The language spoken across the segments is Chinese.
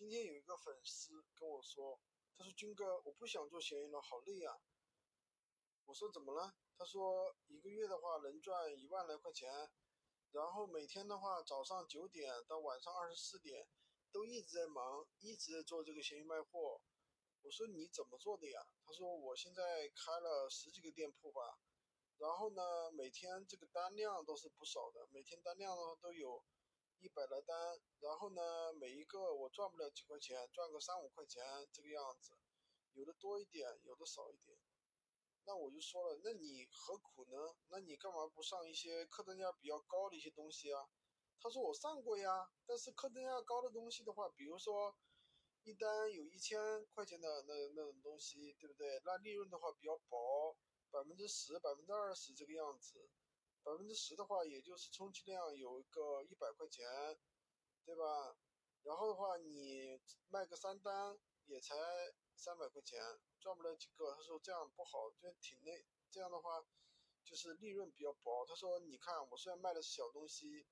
今天有一个粉丝跟我说，他说军哥，我不想做嫌疑人，好累啊。我说怎么了？他说一个月的话能赚1万来块钱，然后每天的话早上9点到晚上24点都一直在忙，一直在做这个闲鱼卖货。我说你怎么做的呀？他说我现在开了10几个店铺吧，然后呢每天这个单量都是不少的，每天单量呢都有100来单，然后呢每一个我赚不了几块钱，赚个3-5块钱这个样子，有的多一点，有的少一点。那我就说了，那你何苦呢？那你干嘛不上一些客单价比较高的一些东西啊？他说我上过呀，但是客单价高的东西的话，比如说一单有1000块钱的那种东西，对不对？那利润的话比较薄，10%、20%这个样子，10%的话也就是充其量有个100块钱，对吧？然后的话你卖个3单也才300块钱，赚不了几个。他说这样不好，就挺累，这样的话就是利润比较薄。他说你看我虽然卖的是小东西，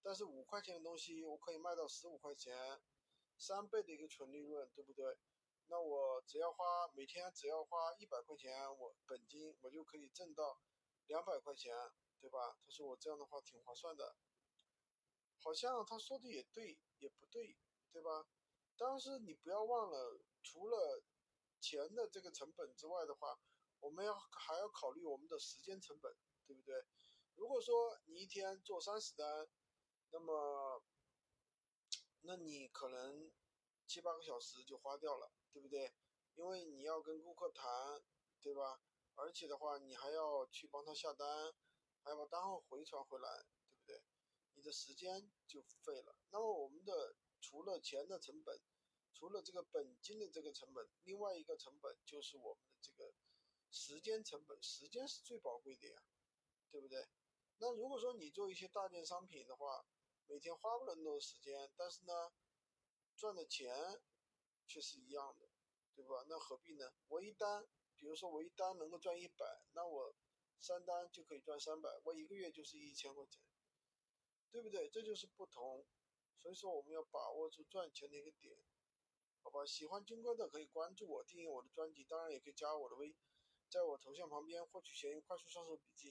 但是5块钱的东西我可以卖到15块钱，3倍的一个纯利润，对不对？那我只要花每天只要花100块钱，我本金我就可以挣到200块钱，对吧？他说我这样的话挺划算的。好像他说的也对也不对，对吧？但是你不要忘了，除了钱的这个成本之外的话，我们还要考虑我们的时间成本，对不对？如果说你一天做30单，那你可能7-8个小时就花掉了，对不对？因为你要跟顾客谈，对吧？而且的话你还要去帮他下单，还要把单号回传回来，对不对？你的时间就废了。那么我们的除了钱的成本，除了这个本金的这个成本，另外一个成本就是我们的这个时间成本，时间是最宝贵的呀，对不对？那如果说你做一些大件商品的话，每天花不了那么多时间，但是呢赚的钱却是一样的，对吧？那何必呢？我一单，比如说我一单能够赚100，那我3单就可以赚300，我一个月就是1000块钱，对不对？这就是不同。所以说我们要把握住赚钱的一个点，好吧？喜欢军哥的可以关注我，订阅我的专辑，当然也可以加我的微，在我头像旁边获取闲鱼快速上手笔记。